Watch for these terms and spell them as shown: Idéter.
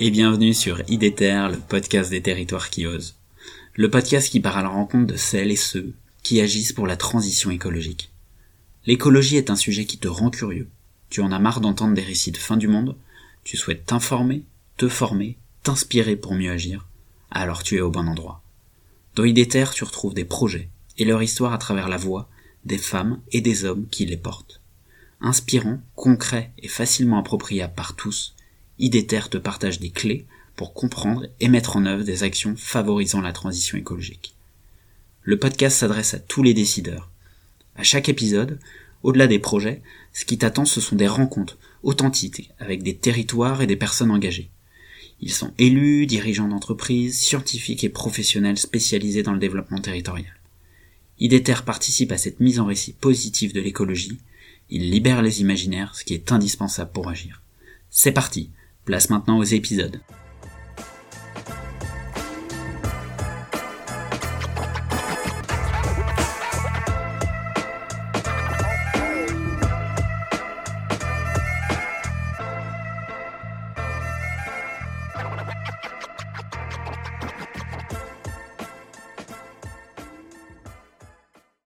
et bienvenue sur Idéter, le podcast des territoires qui osent. Le podcast qui part à la rencontre de celles et ceux qui agissent pour la transition écologique. L'écologie est un sujet qui te rend curieux. Tu en as marre d'entendre des récits de fin du monde. Tu souhaites t'informer, te former, t'inspirer pour mieux agir. Alors tu es au bon endroit. Dans Idéter, tu retrouves des projets et leur histoire à travers la voix des femmes et des hommes qui les portent. Inspirant, concret et facilement appropriable par tous, Idéter te partage des clés pour comprendre et mettre en œuvre des actions favorisant la transition écologique. Le podcast s'adresse à tous les décideurs. À chaque épisode, au-delà des projets, ce qui t'attend, ce sont des rencontres authentiques avec des territoires et des personnes engagées. Ils sont élus, dirigeants d'entreprises, scientifiques et professionnels spécialisés dans le développement territorial. Idéter participe à cette mise en récit positive de l'écologie. Il libère les imaginaires, ce qui est indispensable pour agir. C'est parti! Place maintenant aux épisodes.